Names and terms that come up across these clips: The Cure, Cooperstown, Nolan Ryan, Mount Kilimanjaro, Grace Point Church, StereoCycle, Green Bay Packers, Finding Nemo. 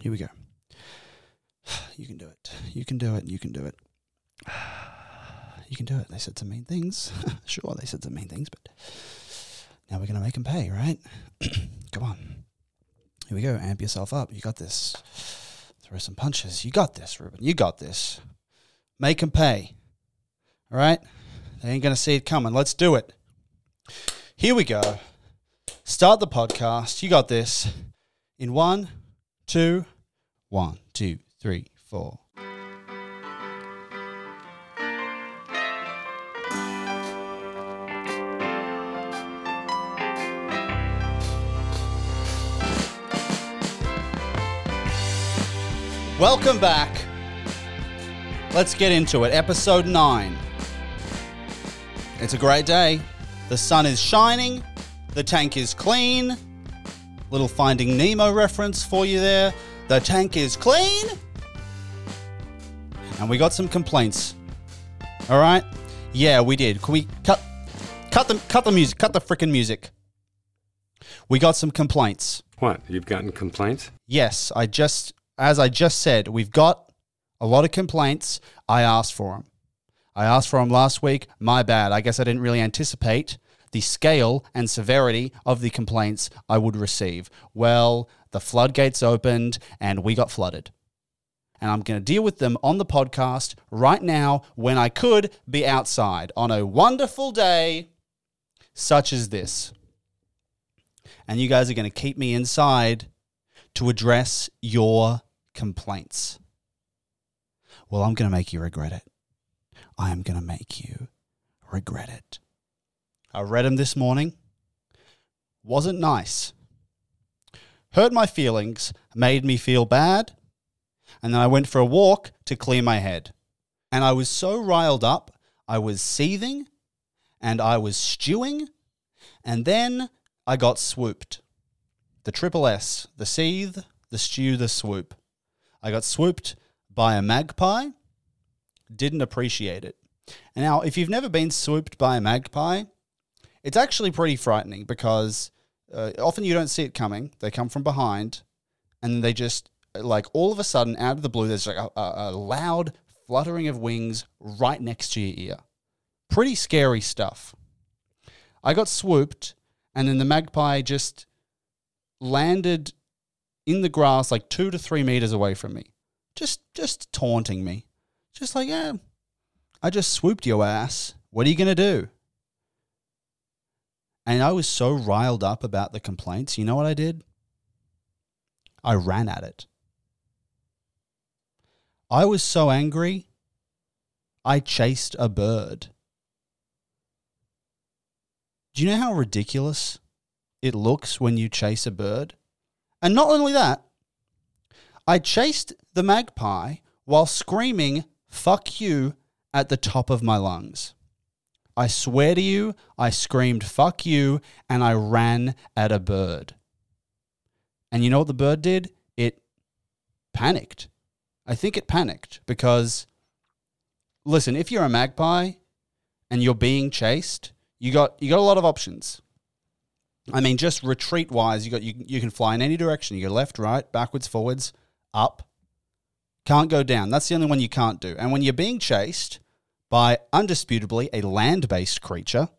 Here we go. You can do it. You can do it. You can do it. You can do it. They said some mean things. Sure, they said some mean things, but now we're going to make them pay, right? Come on. Here we go. Amp yourself up. You got this. Throw some punches. You got this, Ruben. You got this. Make them pay. All right? They ain't going to see it coming. Let's do it. Here we go. Start the podcast. You got this. In 1, 2, 1, 2, 3, 4. Welcome back. Let's get into it. Episode 9. It's a great day. The sun is shining. The tank is clean. Little Finding Nemo reference for you there. The tank is clean. And we got some complaints. All right? Yeah, we did. Can we cut the music? Cut the frickin' music. We got some complaints. What? You've gotten complaints? Yes, As I just said, we've got a lot of complaints. I asked for them last week. My bad. I guess I didn't really anticipate the scale and severity of the complaints I would receive. Well, the floodgates opened and we got flooded. And I'm going to deal with them on the podcast right now when I could be outside on a wonderful day such as this. And you guys are going to keep me inside to address your complaints. Well, I'm going to make you regret it. I am going to make you regret it. I read them this morning. Wasn't nice. Hurt my feelings, made me feel bad, and then I went for a walk to clear my head. And I was so riled up, I was seething, and I was stewing, and then I got swooped. The triple S, the seethe, the stew, the swoop. I got swooped by a magpie, didn't appreciate it. And now, if you've never been swooped by a magpie, it's actually pretty frightening because often you don't see it coming. They come from behind and they just, like, all of a sudden, out of the blue, there's like a loud fluttering of wings right next to your ear. Pretty scary stuff. I got swooped and then the magpie just landed in the grass like 2 to 3 meters away from me, just taunting me, just like, yeah, I just swooped your ass. What are you going to do? And I was so riled up about the complaints. You know what I did? I ran at it. I was so angry. I chased a bird. Do you know how ridiculous it looks when you chase a bird? And not only that, I chased the magpie while screaming, "Fuck you," at the top of my lungs. I swear to you, I screamed, "Fuck you," and I ran at a bird. And you know what the bird did? It panicked. I think it panicked because, listen, if you're a magpie and you're being chased, you got a lot of options. I mean, just retreat-wise, you can fly in any direction. You go left, right, backwards, forwards, up. Can't go down. That's the only one you can't do. And when you're being chased by, undisputably, a land-based creature,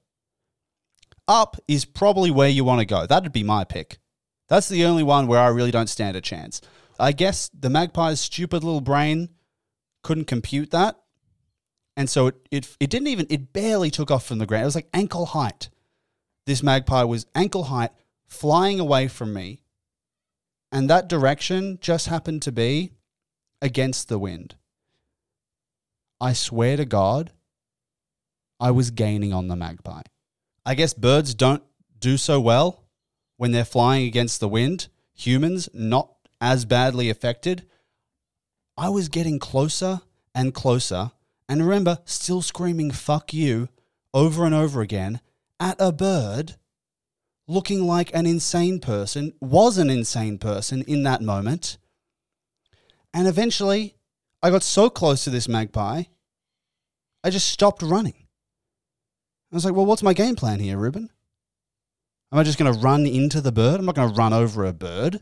up is probably where you want to go. That'd be my pick. That's the only one where I really don't stand a chance. I guess the magpie's stupid little brain couldn't compute that. And so it didn't even, it barely took off from the ground. It was like ankle height. This magpie was ankle height, flying away from me. And that direction just happened to be against the wind. I swear to God, I was gaining on the magpie. I guess birds don't do so well when they're flying against the wind. Humans, not as badly affected. I was getting closer and closer. And remember, still screaming, "Fuck you," over and over again, at a bird, looking like an insane person, was an insane person in that moment. And eventually, I got so close to this magpie, I just stopped running. I was like, well, what's my game plan here, Ruben? Am I just going to run into the bird? I'm not going to run over a bird.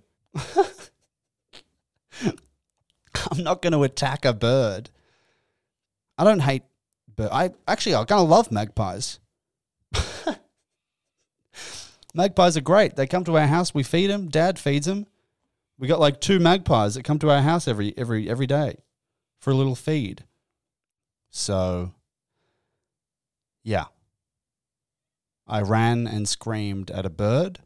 I'm not going to attack a bird. I don't hate birds. I kind of love magpies. Magpies are great. They come to our house. We feed them. Dad feeds them. We got like 2 magpies that come to our house every day for a little feed. So, yeah. I ran and screamed at a bird.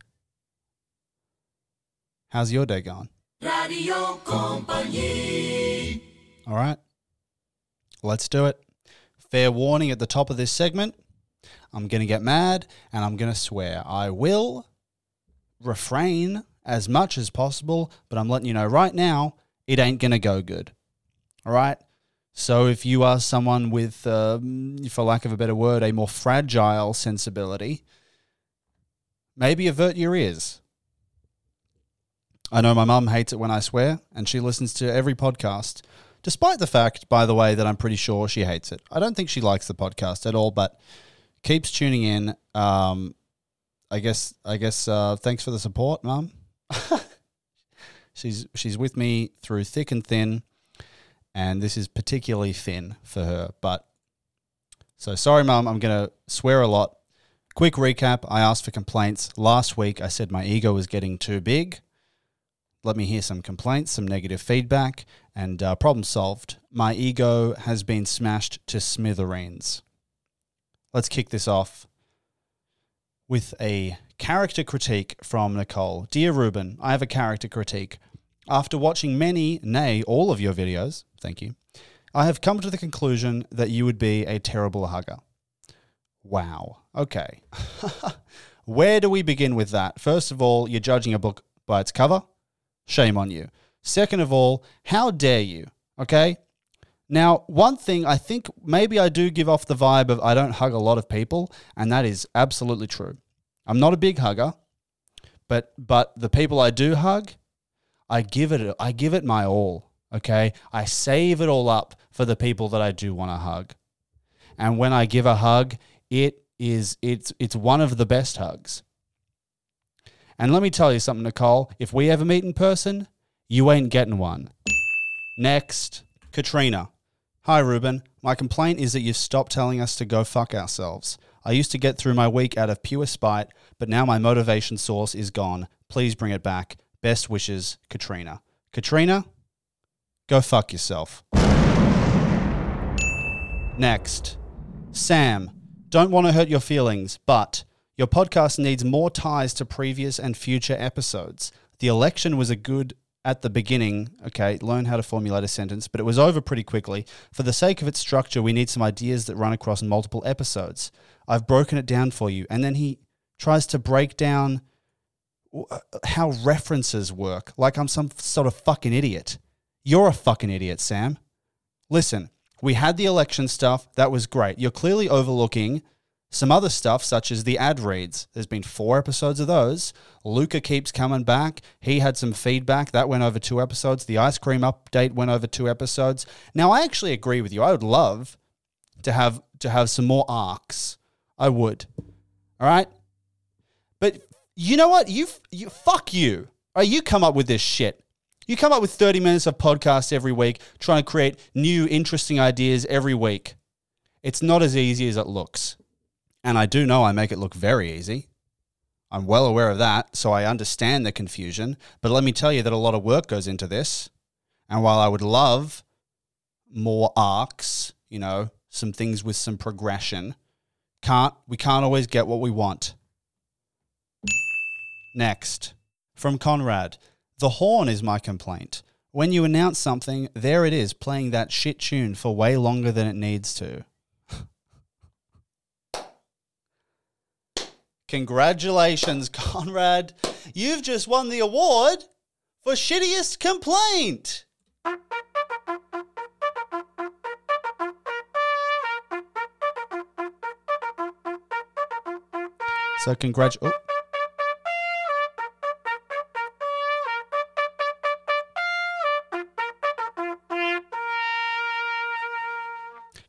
How's your day going? Radio Compagnie. All right. Let's do it. Fair warning at the top of this segment. I'm going to get mad and I'm going to swear. I will refrain as much as possible, but I'm letting you know right now, it ain't going to go good. All right? So if you are someone with, for lack of a better word, a more fragile sensibility, maybe avert your ears. I know my mum hates it when I swear, and she listens to every podcast, despite the fact, by the way, that I'm pretty sure she hates it. I don't think she likes the podcast at all, but keeps tuning in. I guess, thanks for the support, Mum. She's with me through thick and thin, and this is particularly thin for her. But so sorry, Mum, I'm going to swear a lot. Quick recap, I asked for complaints. Last week I said my ego was getting too big. Let me hear some complaints, some negative feedback, and problem solved. My ego has been smashed to smithereens. Let's kick this off with a character critique from Nicole. Dear Ruben, I have a character critique. After watching many, nay, all of your videos, thank you, I have come to the conclusion that you would be a terrible hugger. Wow. Okay. Where do we begin with that? First of all, you're judging a book by its cover. Shame on you. Second of all, how dare you? Okay. Now, one thing, I think maybe I do give off the vibe of I don't hug a lot of people, and that is absolutely true. I'm not a big hugger, but the people I do hug, I give it my all, okay? I save it all up for the people that I do want to hug. And when I give a hug, it's one of the best hugs. And let me tell you something, Nicole, if we ever meet in person, you ain't getting one. Next, Katrina. Hi, Ruben. My complaint is that you've stopped telling us to go fuck ourselves. I used to get through my week out of pure spite, but now my motivation source is gone. Please bring it back. Best wishes, Katrina. Katrina, go fuck yourself. Next, Sam. Don't want to hurt your feelings, but your podcast needs more ties to previous and future episodes. The election was a good at the beginning, okay, learn how to formulate a sentence, but it was over pretty quickly. For the sake of its structure, we need some ideas that run across multiple episodes. I've broken it down for you. And then he tries to break down how references work, like I'm some sort of fucking idiot. You're a fucking idiot, Sam. Listen, we had the election stuff. That was great. You're clearly overlooking some other stuff, such as the ad reads. There's been 4 episodes of those. Luca keeps coming back. He had some feedback. That went over 2 episodes. The ice cream update went over 2 episodes. Now, I actually agree with you. I would love to have some more arcs. I would. All right? But you know what? You fuck you. All right, you come up with this shit. You come up with 30 minutes of podcasts every week, trying to create new, interesting ideas every week. It's not as easy as it looks. And I do know I make it look very easy. I'm well aware of that, so I understand the confusion. But let me tell you that a lot of work goes into this. And while I would love more arcs, you know, some things with some progression, we can't always get what we want. Next, from Conrad. The horn is my complaint. When you announce something, there it is, playing that shit tune for way longer than it needs to. Congratulations, Conrad. You've just won the award for shittiest complaint. So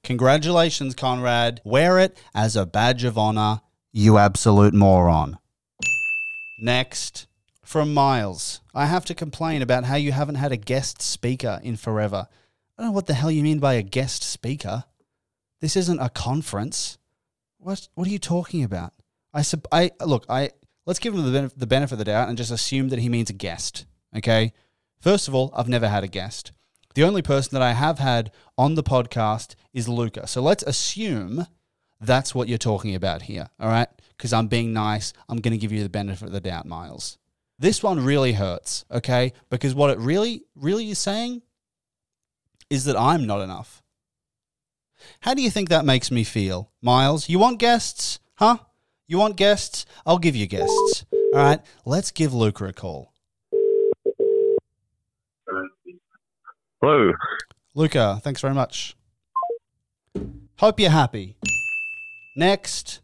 Congratulations, Conrad. Wear it as a badge of honor. You absolute moron. Next, from Miles. I have to complain about how you haven't had a guest speaker in forever. I don't know what the hell you mean by a guest speaker. This isn't a conference. What are you talking about? Let's give him the benefit of the doubt and just assume that he means a guest, okay? First of all, I've never had a guest. The only person that I have had on the podcast is Luca. So let's assume that's what you're talking about here, all right? Because I'm being nice. I'm going to give you the benefit of the doubt, Miles. This one really hurts, okay? Because what it really, really is saying is that I'm not enough. How do you think that makes me feel, Miles? You want guests, huh? You want guests? I'll give you guests. All right, let's give Luca a call. Hello. Luca, thanks very much. Hope you're happy. Next,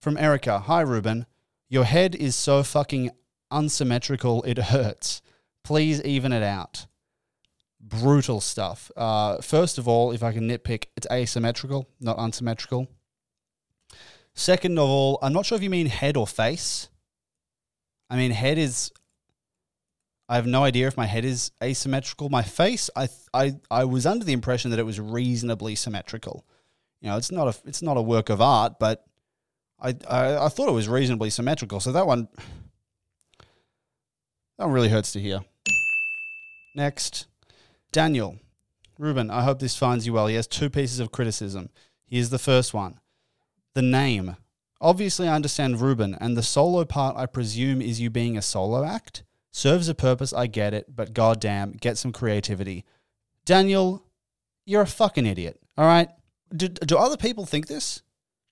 from Erica. Hi, Ruben. Your head is so fucking unsymmetrical it hurts. Please even it out. Brutal stuff. First of all, if I can nitpick, it's asymmetrical, not unsymmetrical. Second of all, I'm not sure if you mean head or face. I mean, head is... I have no idea if my head is asymmetrical. My face, I was under the impression that it was reasonably symmetrical. You know, it's not a work of art, but I thought it was reasonably symmetrical. So that one really hurts to hear. Next, Daniel. Ruben, I hope this finds you well. He has two pieces of criticism. Here's the first one. The name. Obviously, I understand Ruben, and the solo part, I presume, is you being a solo act. Serves a purpose, I get it, but goddamn, get some creativity. Daniel, you're a fucking idiot, all right? Do other people think this?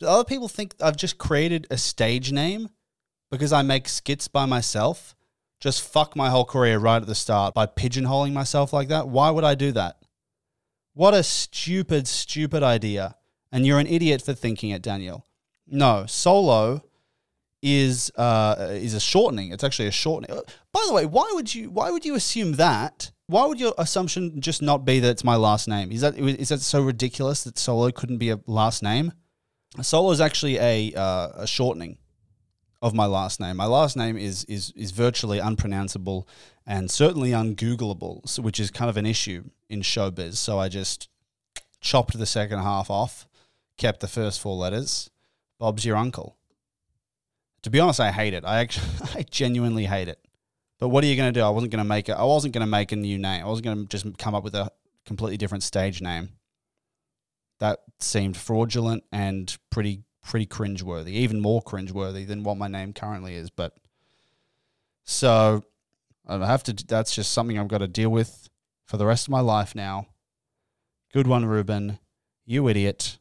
Do other people think I've just created a stage name because I make skits by myself? Just fuck my whole career right at the start by pigeonholing myself like that? Why would I do that? What a stupid, stupid idea. And you're an idiot for thinking it, Daniel. No, solo is a shortening. It's actually a shortening. By the way, why would you assume that? Why would your assumption just not be that it's my last name? Is that so ridiculous that solo couldn't be a last name? Solo is actually a shortening of my last name. My last name is virtually unpronounceable and certainly ungoogleable, so, which is kind of an issue in showbiz. So I just chopped the second half off, kept the first four letters. Bob's your uncle. To be honest, I hate it. I genuinely hate it. But what are you going to do? I wasn't going to make a new name. I wasn't going to just come up with a completely different stage name. That seemed fraudulent and pretty cringeworthy, even more cringeworthy than what my name currently is. But so I have to. That's just something I've got to deal with for the rest of my life now. Good one, Ruben. You idiot.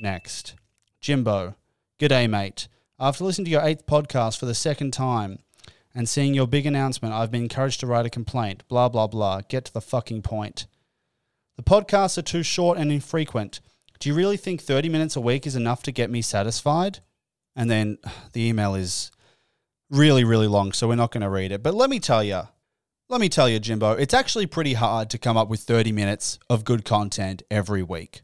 Next, Jimbo. G'day, mate. After listening to your 8th podcast for the 2nd time and seeing your big announcement, I've been encouraged to write a complaint. Blah, blah, blah. Get to the fucking point. The podcasts are too short and infrequent. Do you really think 30 minutes a week is enough to get me satisfied? And then the email is really, really long, so we're not going to read it. But let me tell you, Jimbo, it's actually pretty hard to come up with 30 minutes of good content every week.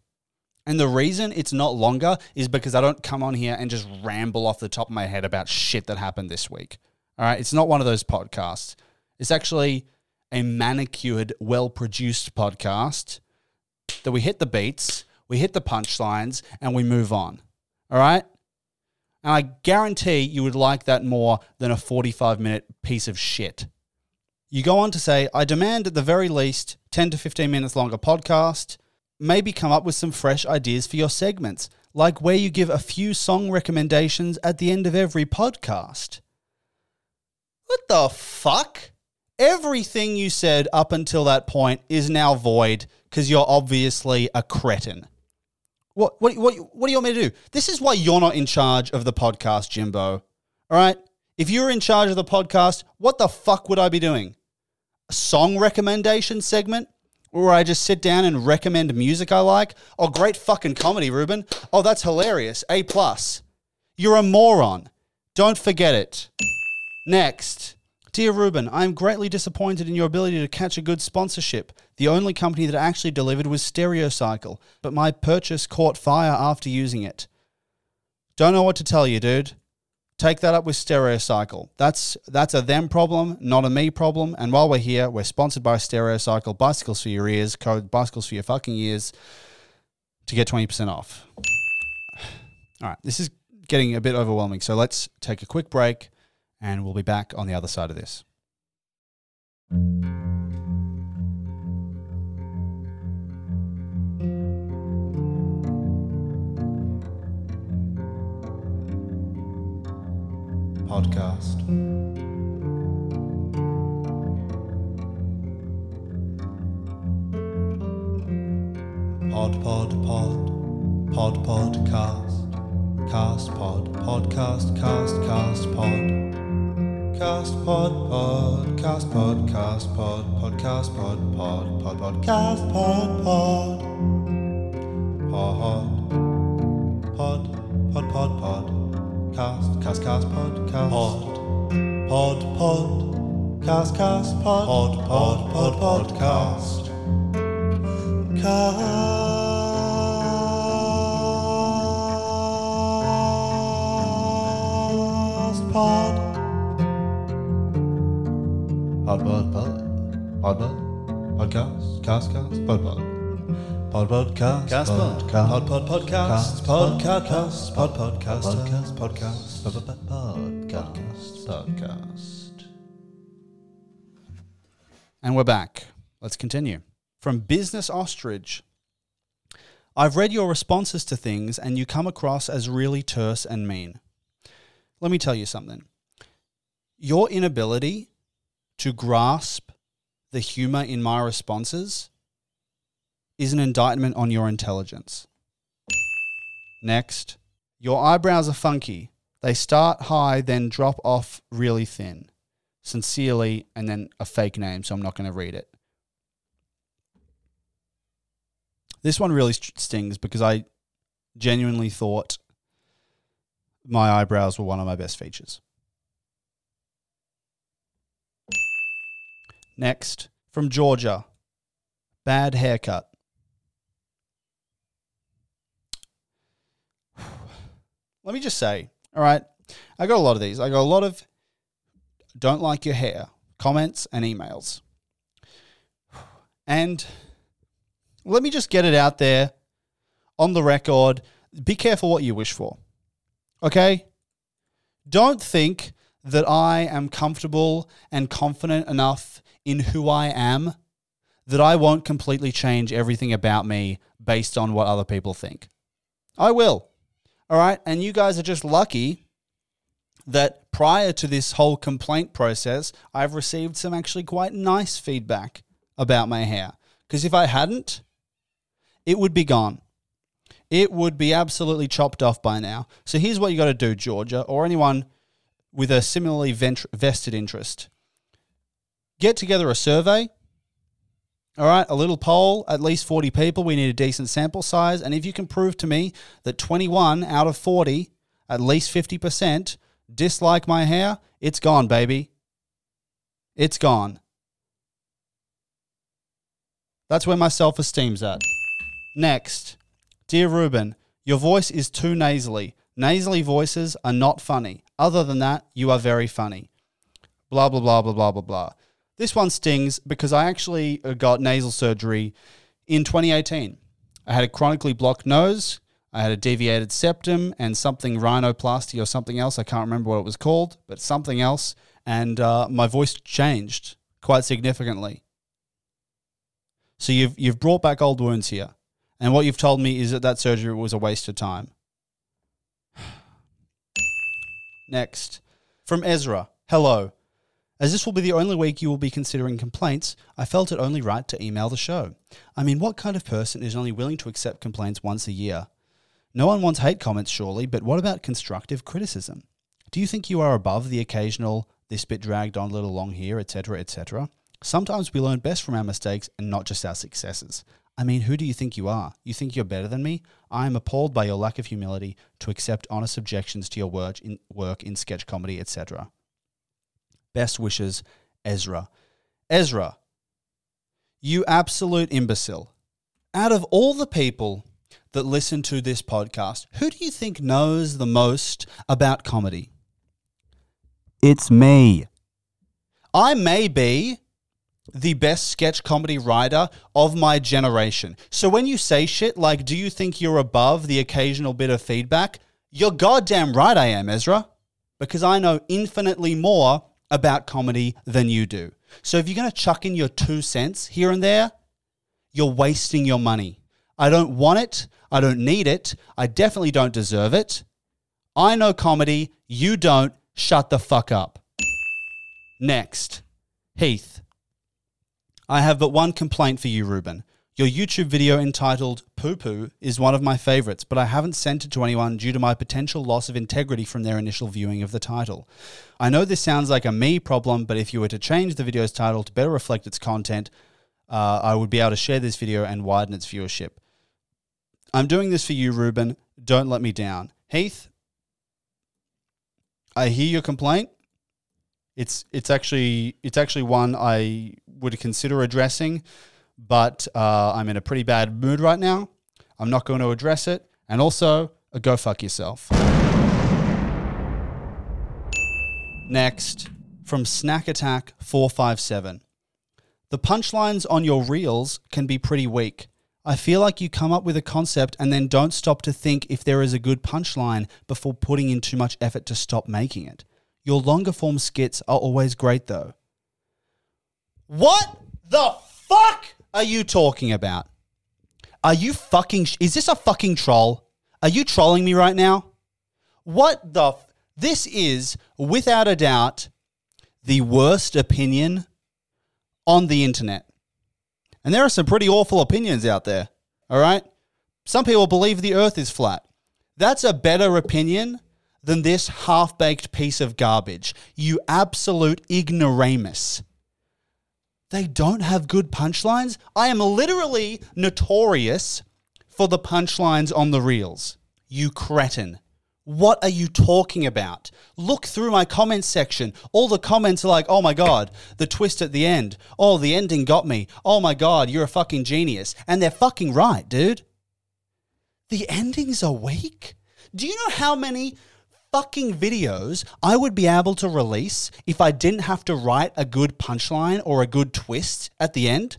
And the reason it's not longer is because I don't come on here and just ramble off the top of my head about shit that happened this week. All right, it's not one of those podcasts. It's actually a manicured, well-produced podcast that we hit the beats, we hit the punchlines, and we move on. All right? And I guarantee you would like that more than a 45-minute piece of shit. You go on to say, I demand at the very least 10 to 15 minutes longer podcast. Maybe come up with some fresh ideas for your segments, like where you give a few song recommendations at the end of every podcast. What the fuck? Everything you said up until that point is now void because you're obviously a cretin. What do you want me to do? This is why you're not in charge of the podcast, Jimbo. All right? If you were in charge of the podcast, what the fuck would I be doing? A song recommendation segment? Or I just sit down and recommend music I like. Oh, great fucking comedy, Ruben. Oh, that's hilarious. A+. You're a moron. Don't forget it. Next. Dear Ruben, I am greatly disappointed in your ability to catch a good sponsorship. The only company that actually delivered was StereoCycle, but my purchase caught fire after using it. Don't know what to tell you, dude. take that up with StereoCycle. That's a them problem, not a me problem. And while we're here, we're sponsored by StereoCycle, bicycles for your ears, code bicycles for your fucking ears to get 20% off. All right, this is getting a bit overwhelming, so let's take a quick break and we'll be back on the other side of this. Podcast. Podcast. Cast pod. Podcast. Cast pod. Cast pod pod. Cast pod. Cast pod. Podcast pod pod pod pod. Cast pod pod. Pod. Pod. Pod pod pod. Cast, podcast, pod, cast, pod, podcast, cast, pod, cast, pod. Pod podcast, cast pod, pod podcast, podcast, pod podcast, podcast, podcast, podcast, podcast. And we're back. Let's continue. From Business Ostrich. I've read your responses to things and you come across as really terse and mean. Let me tell you something. Your inability to grasp the humor in my responses is an indictment on your intelligence. Next, your eyebrows are funky. They start high, then drop off really thin. Sincerely, and then a fake name, so I'm not going to read it. This one really stings because I genuinely thought my eyebrows were one of my best features. Next, from Georgia, bad haircut. Let me just say, all right, I got a lot of these. I got a lot of don't like your hair comments and emails. And let me just get it out there on the record. Be careful what you wish for, okay? Don't think that I am comfortable and confident enough in who I am that I won't completely change everything about me based on what other people think. I will. All right, and you guys are just lucky that prior to this whole complaint process, I've received some actually quite nice feedback about my hair. Because if I hadn't, it would be gone. It would be absolutely chopped off by now. So here's what you got to do, Georgia, or anyone with a similarly vested interest. Get together a survey. All right, a little poll, at least 40 people. We need a decent sample size. And if you can prove to me that 21 out of 40, at least 50%, dislike my hair, it's gone, baby. It's gone. That's where my self-esteem's at. Next, dear Ruben, your voice is too nasally. Nasally voices are not funny. Other than that, you are very funny. Blah, blah, blah, blah, blah, blah, blah. This one stings because I actually got nasal surgery in 2018. I had a chronically blocked nose, I had a deviated septum and something rhinoplasty or something else. I can't remember what it was called, but something else. And my voice changed quite significantly. So you've brought back old wounds here. And what you've told me is that that surgery was a waste of time. Next, from Ezra. Hello. As this will be the only week you will be considering complaints, I felt it only right to email the show. I mean, what kind of person is only willing to accept complaints once a year? No one wants hate comments, surely, but what about constructive criticism? Do you think you are above the occasional, this bit dragged on a little long here, etc., etc.? Sometimes we learn best from our mistakes and not just our successes. I mean, who do you think you are? You think you're better than me? I am appalled by your lack of humility to accept honest objections to your work in sketch comedy, etc. Best wishes, Ezra. Ezra, you absolute imbecile. Out of all the people that listen to this podcast, who do you think knows the most about comedy? It's me. I may be the best sketch comedy writer of my generation. So when you say shit like, do you think you're above the occasional bit of feedback? You're goddamn right I am, Ezra, because I know infinitely more about comedy than you do. So if you're going to chuck in your 2 cents here and there, you're wasting your money. I don't want it. I don't need it. I definitely don't deserve it. I know comedy. You don't. Shut the fuck up. Next, Heath. I have but one complaint for you, Ruben. Your YouTube video entitled Poo Poo is one of my favorites, but I haven't sent it to anyone due to my potential loss of integrity from their initial viewing of the title. I know this sounds like a me problem, but if you were to change the video's title to better reflect its content, I would be able to share this video and widen its viewership. I'm doing this for you, Ruben. Don't let me down. Heath, I hear your complaint. It's actually one I would consider addressing, but I'm in a pretty bad mood right now. I'm not going to address it. And also, go fuck yourself. Next, from Snack Attack 457. The punchlines on your reels can be pretty weak. I feel like you come up with a concept and then don't stop to think if there is a good punchline before putting in too much effort to stop making it. Your longer form skits are always great though. What the fuck are you talking about? Are you fucking... Is this a fucking troll? Are you trolling me right now? What the... This is, without a doubt, the worst opinion on the internet. And there are some pretty awful opinions out there, all right? Some people believe the earth is flat. That's a better opinion than this half-baked piece of garbage. You absolute ignoramus. They don't have good punchlines. I am literally notorious for the punchlines on the reels. You cretin. What are you talking about? Look through my comments section. All the comments are like, oh my God, the twist at the end. Oh, the ending got me. Oh my God, you're a fucking genius. And they're fucking right, dude. The endings are weak. Do you know how many fucking videos I would be able to release if I didn't have to write a good punchline or a good twist at the end?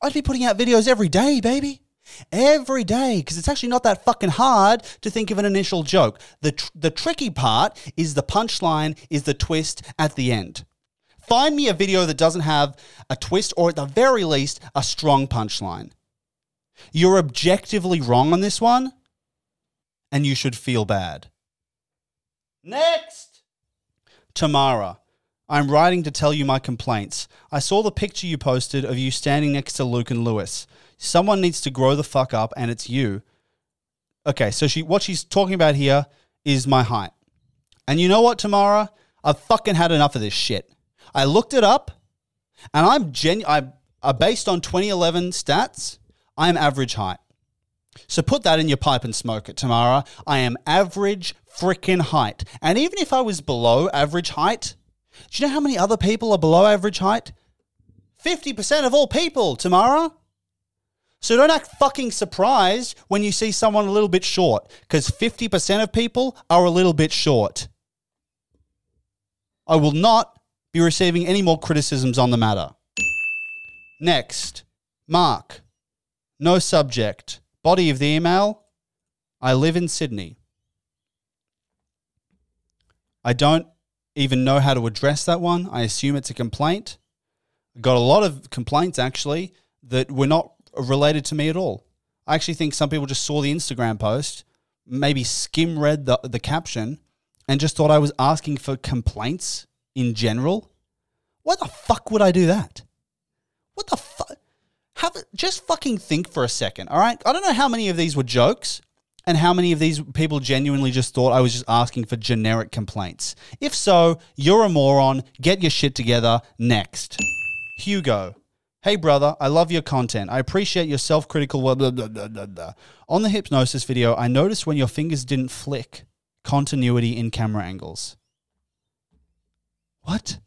I'd be putting out videos every day, baby. Every day, because it's actually not that fucking hard to think of an initial joke. The tricky part is the punchline, is the twist at the end. Find me a video that doesn't have a twist or at the very least a strong punchline. You're objectively wrong on this one and you should feel bad. Next! Tamara, I'm writing to tell you my complaints. I saw the picture you posted of you standing next to Luke and Lewis. Someone needs to grow the fuck up and it's you. Okay, so what she's talking about here is my height. And you know what, Tamara? I've fucking had enough of this shit. I looked it up and based on 2011 stats, I am average height. So put that in your pipe and smoke it, Tamara. I am average freaking height. And even if I was below average height, do you know how many other people are below average height? 50% of all people, Tamara. So don't act fucking surprised when you see someone a little bit short, because 50% of people are a little bit short. I will not be receiving any more criticisms on the matter. Next, Mark. No subject. Body of the email. I live in Sydney. I don't even know how to address that one. I assume it's a complaint. Got a lot of complaints, actually, that were not related to me at all. I actually think some people just saw the Instagram post, maybe skim read the caption, and just thought I was asking for complaints in general. Why the fuck would I do that? What the fuck? Just fucking think for a second, all right? I don't know how many of these were jokes and how many of these people genuinely just thought I was just asking for generic complaints. If so, you're a moron. Get your shit together. Next. Hugo. Hey brother, I love your content. I appreciate your self-critical On the hypnosis video, I noticed when your fingers didn't flick, continuity in camera angles. What?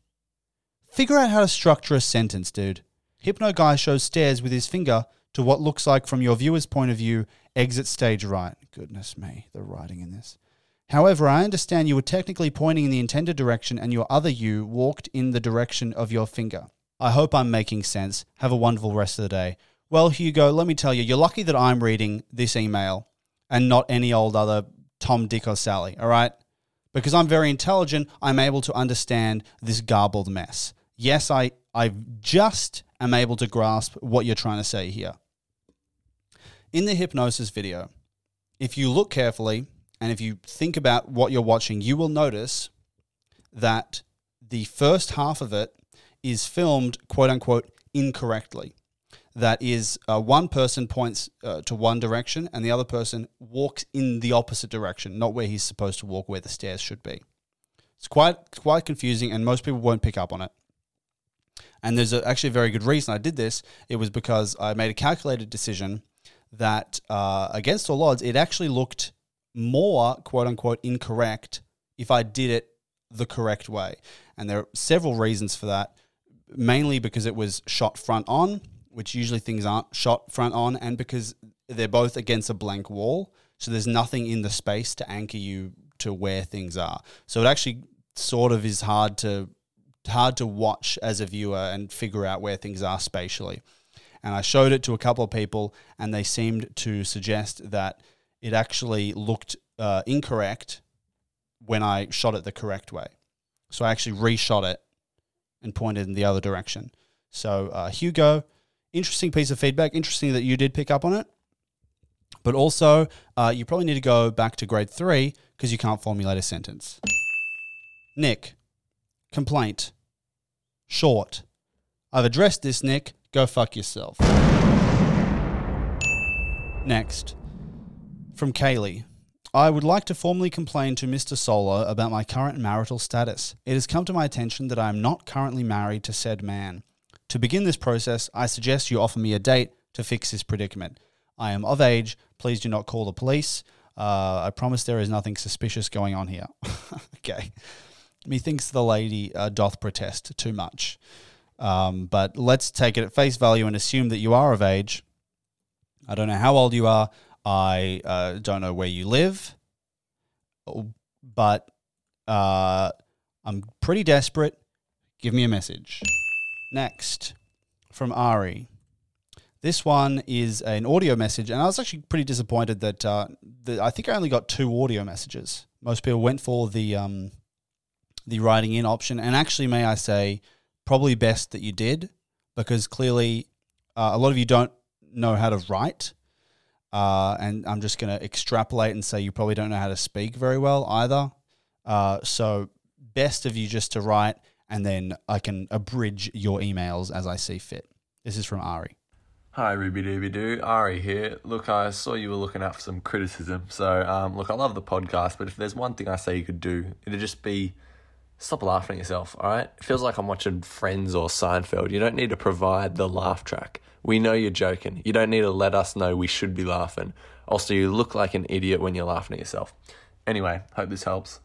Figure out how to structure a sentence, dude. Hypno guy shows stairs with his finger to what looks like, from your viewer's point of view, exit stage right. Goodness me, the writing in this. However, I understand you were technically pointing in the intended direction and your other you walked in the direction of your finger. I hope I'm making sense. Have a wonderful rest of the day. Well, Hugo, let me tell you, you're lucky that I'm reading this email and not any old other Tom, Dick, or Sally, all right? Because I'm very intelligent, I'm able to understand this garbled mess. Yes, I just am able to grasp what you're trying to say here. In the hypnosis video, if you look carefully and if you think about what you're watching, you will notice that the first half of it is filmed, quote-unquote, incorrectly. That is, one person points to one direction and the other person walks in the opposite direction, not where he's supposed to walk, where the stairs should be. It's quite confusing and most people won't pick up on it. And there's actually a very good reason I did this. It was because I made a calculated decision that against all odds, it actually looked more, quote-unquote, incorrect if I did it the correct way. And there are several reasons for that, mainly because it was shot front on, which usually things aren't shot front on, and because they're both against a blank wall, so there's nothing in the space to anchor you to where things are. So it actually sort of is hard to watch as a viewer and figure out where things are spatially. And I showed it to a couple of people, and they seemed to suggest that it actually looked incorrect when I shot it the correct way. So I actually reshot it and pointed in the other direction. So Hugo, interesting piece of feedback. Interesting that you did pick up on it. But also, you probably need to go back to grade 3 because you can't formulate a sentence. Nick, complaint. Short. I've addressed this, Nick. Go fuck yourself. Next. From Kaylee. I would like to formally complain to Mr. Solo about my current marital status. It has come to my attention that I am not currently married to said man. To begin this process, I suggest you offer me a date to fix this predicament. I am of age. Please do not call the police. I promise there is nothing suspicious going on here. Okay. Methinks the lady doth protest too much. But let's take it at face value and assume that you are of age. I don't know how old you are. I don't know where you live. But I'm pretty desperate. Give me a message. Next, from Ari. This one is an audio message, and I was actually pretty disappointed that I think I only got 2 audio messages. Most people went for the writing in option, and actually, may I say, probably best that you did, because clearly a lot of you don't know how to write, and I'm just going to extrapolate and say you probably don't know how to speak very well either. So best of you just to write, and then I can abridge your emails as I see fit. This is from Ari. Hi, Ruby Dooby Doo. Ari here. Look, I saw you were looking out for some criticism. So, look, I love the podcast, but if there's one thing I say you could do, it'd just be stop laughing at yourself, all right? It feels like I'm watching Friends or Seinfeld. You don't need to provide the laugh track. We know you're joking. You don't need to let us know we should be laughing. Also, you look like an idiot when you're laughing at yourself. Anyway, hope this helps.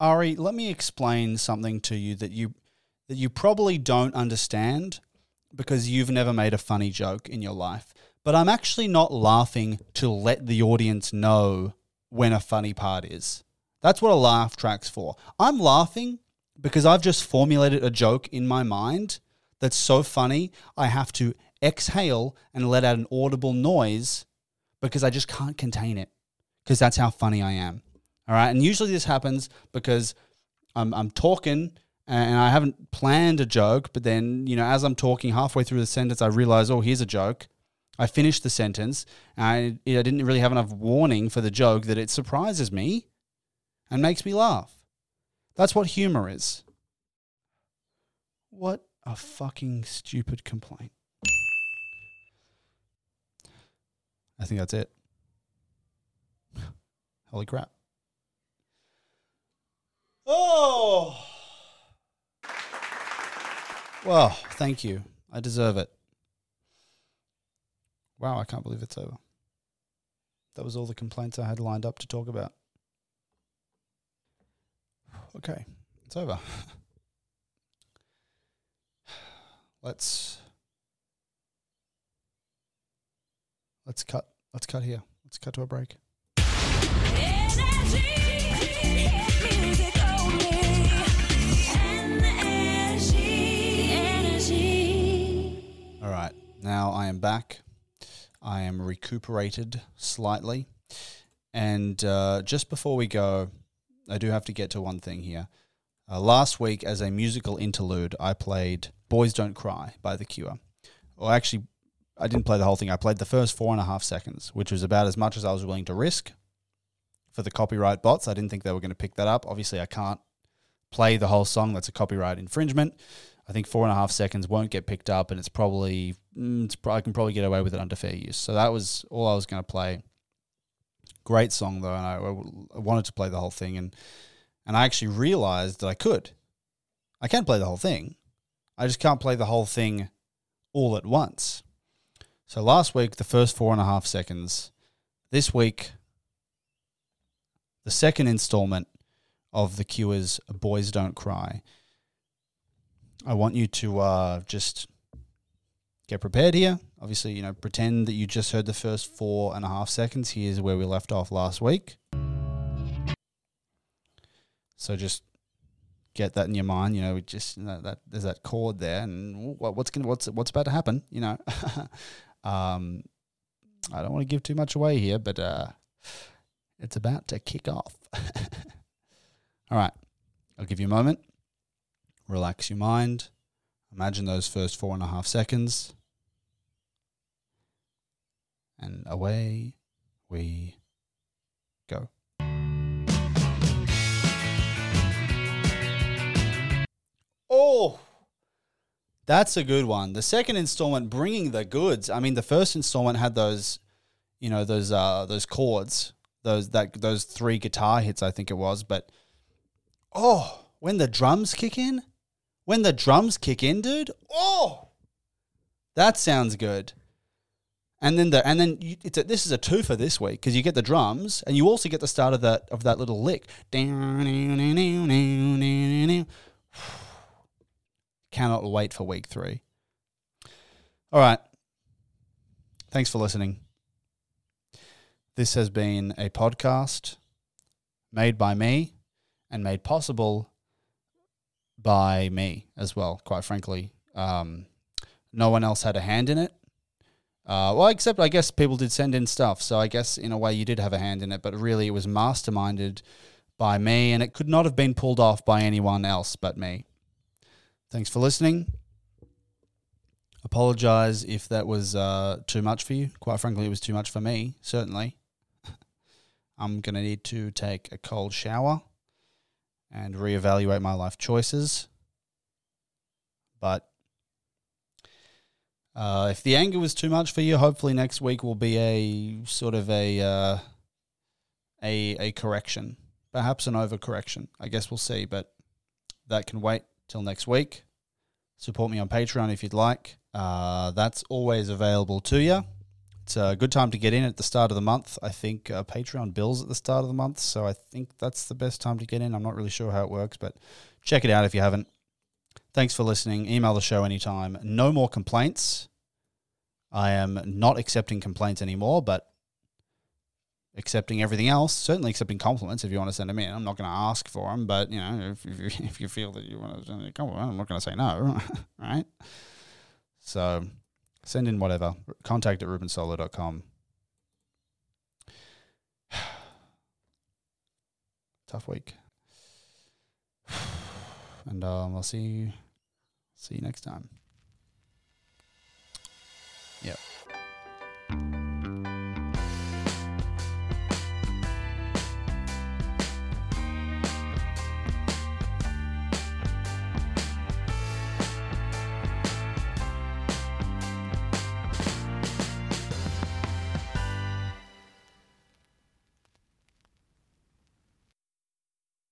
Ari, let me explain something to you that you probably don't understand because you've never made a funny joke in your life. But I'm actually not laughing to let the audience know when a funny part is. That's what a laugh track's for. I'm laughing because I've just formulated a joke in my mind that's so funny I have to exhale and let out an audible noise because I just can't contain it because that's how funny I am. All right, and usually this happens because I'm talking and I haven't planned a joke, but then, you know, as I'm talking halfway through the sentence, I realize, oh, here's a joke. I finish the sentence, and I didn't really have enough warning for the joke that it surprises me and makes me laugh. That's what humor is. What a fucking stupid complaint. I think that's it. Holy crap. Oh, well, thank you. I deserve it. Wow, I can't believe it's over. That was all the complaints I had lined up to talk about. Okay, it's over. Let's cut here. Let's cut to a break. Energy! Now I am back. I am recuperated slightly. And just before we go, I do have to get to one thing here. Last week, as a musical interlude, I played Boys Don't Cry by The Cure. Or actually, I didn't play the whole thing. I played the first 4.5 seconds, which was about as much as I was willing to risk for the copyright bots. I didn't think they were going to pick that up. Obviously, I can't play the whole song. That's a copyright infringement. I think 4.5 seconds won't get picked up, and I can probably get away with it under fair use. So that was all I was going to play. Great song, though, and I wanted to play the whole thing, and I actually realized that I could. I can play the whole thing. I just can't play the whole thing all at once. So last week, the first 4.5 seconds. This week, the second installment of The Cure's Boys Don't Cry. I want you to just get prepared here. Obviously, pretend that you just heard the first 4.5 seconds. Here's where we left off last week. So just get that in your mind. There's that chord there, and what's about to happen? I don't want to give too much away here, but it's about to kick off. All right, I'll give you a moment. Relax your mind. Imagine those first 4.5 seconds. And away we go. Oh, that's a good one. The second installment bringing the goods. I mean, the first installment had those chords, those three guitar hits, I think it was. But, oh, when the drums kick in. When the drums kick in, dude, oh, that sounds good. And then this is a twofer this week, because you get the drums and you also get the start of that little lick. Cannot wait for week 3. All right. Thanks for listening. This has been a podcast made by me and made possible by me as well, quite frankly. No one else had a hand in it. Well, except I guess people did send in stuff, so I guess in a way you did have a hand in it, but really it was masterminded by me, and it could not have been pulled off by anyone else but me. Thanks for listening. Apologize if that was too much for you. Quite frankly, it was too much for me, certainly. I'm going to need to take a cold shower and reevaluate my life choices. But if the anger was too much for you, hopefully next week will be a sort of a correction, perhaps an overcorrection. I guess we'll see, but that can wait till next week. Support me on Patreon if you'd like. That's always available to you. It's a good time to get in at the start of the month. I think Patreon bills at the start of the month, so I think that's the best time to get in. I'm not really sure how it works, but check it out if you haven't. Thanks for listening. Email the show anytime. No more complaints. I am not accepting complaints anymore, but accepting everything else, certainly accepting compliments if you want to send them in. I'm not going to ask for them, but, if you feel that you want to send a compliment, I'm not going to say no, right? So send in whatever. Contact@RubenSolo.com. Tough week. And I'll see you next time. Yep.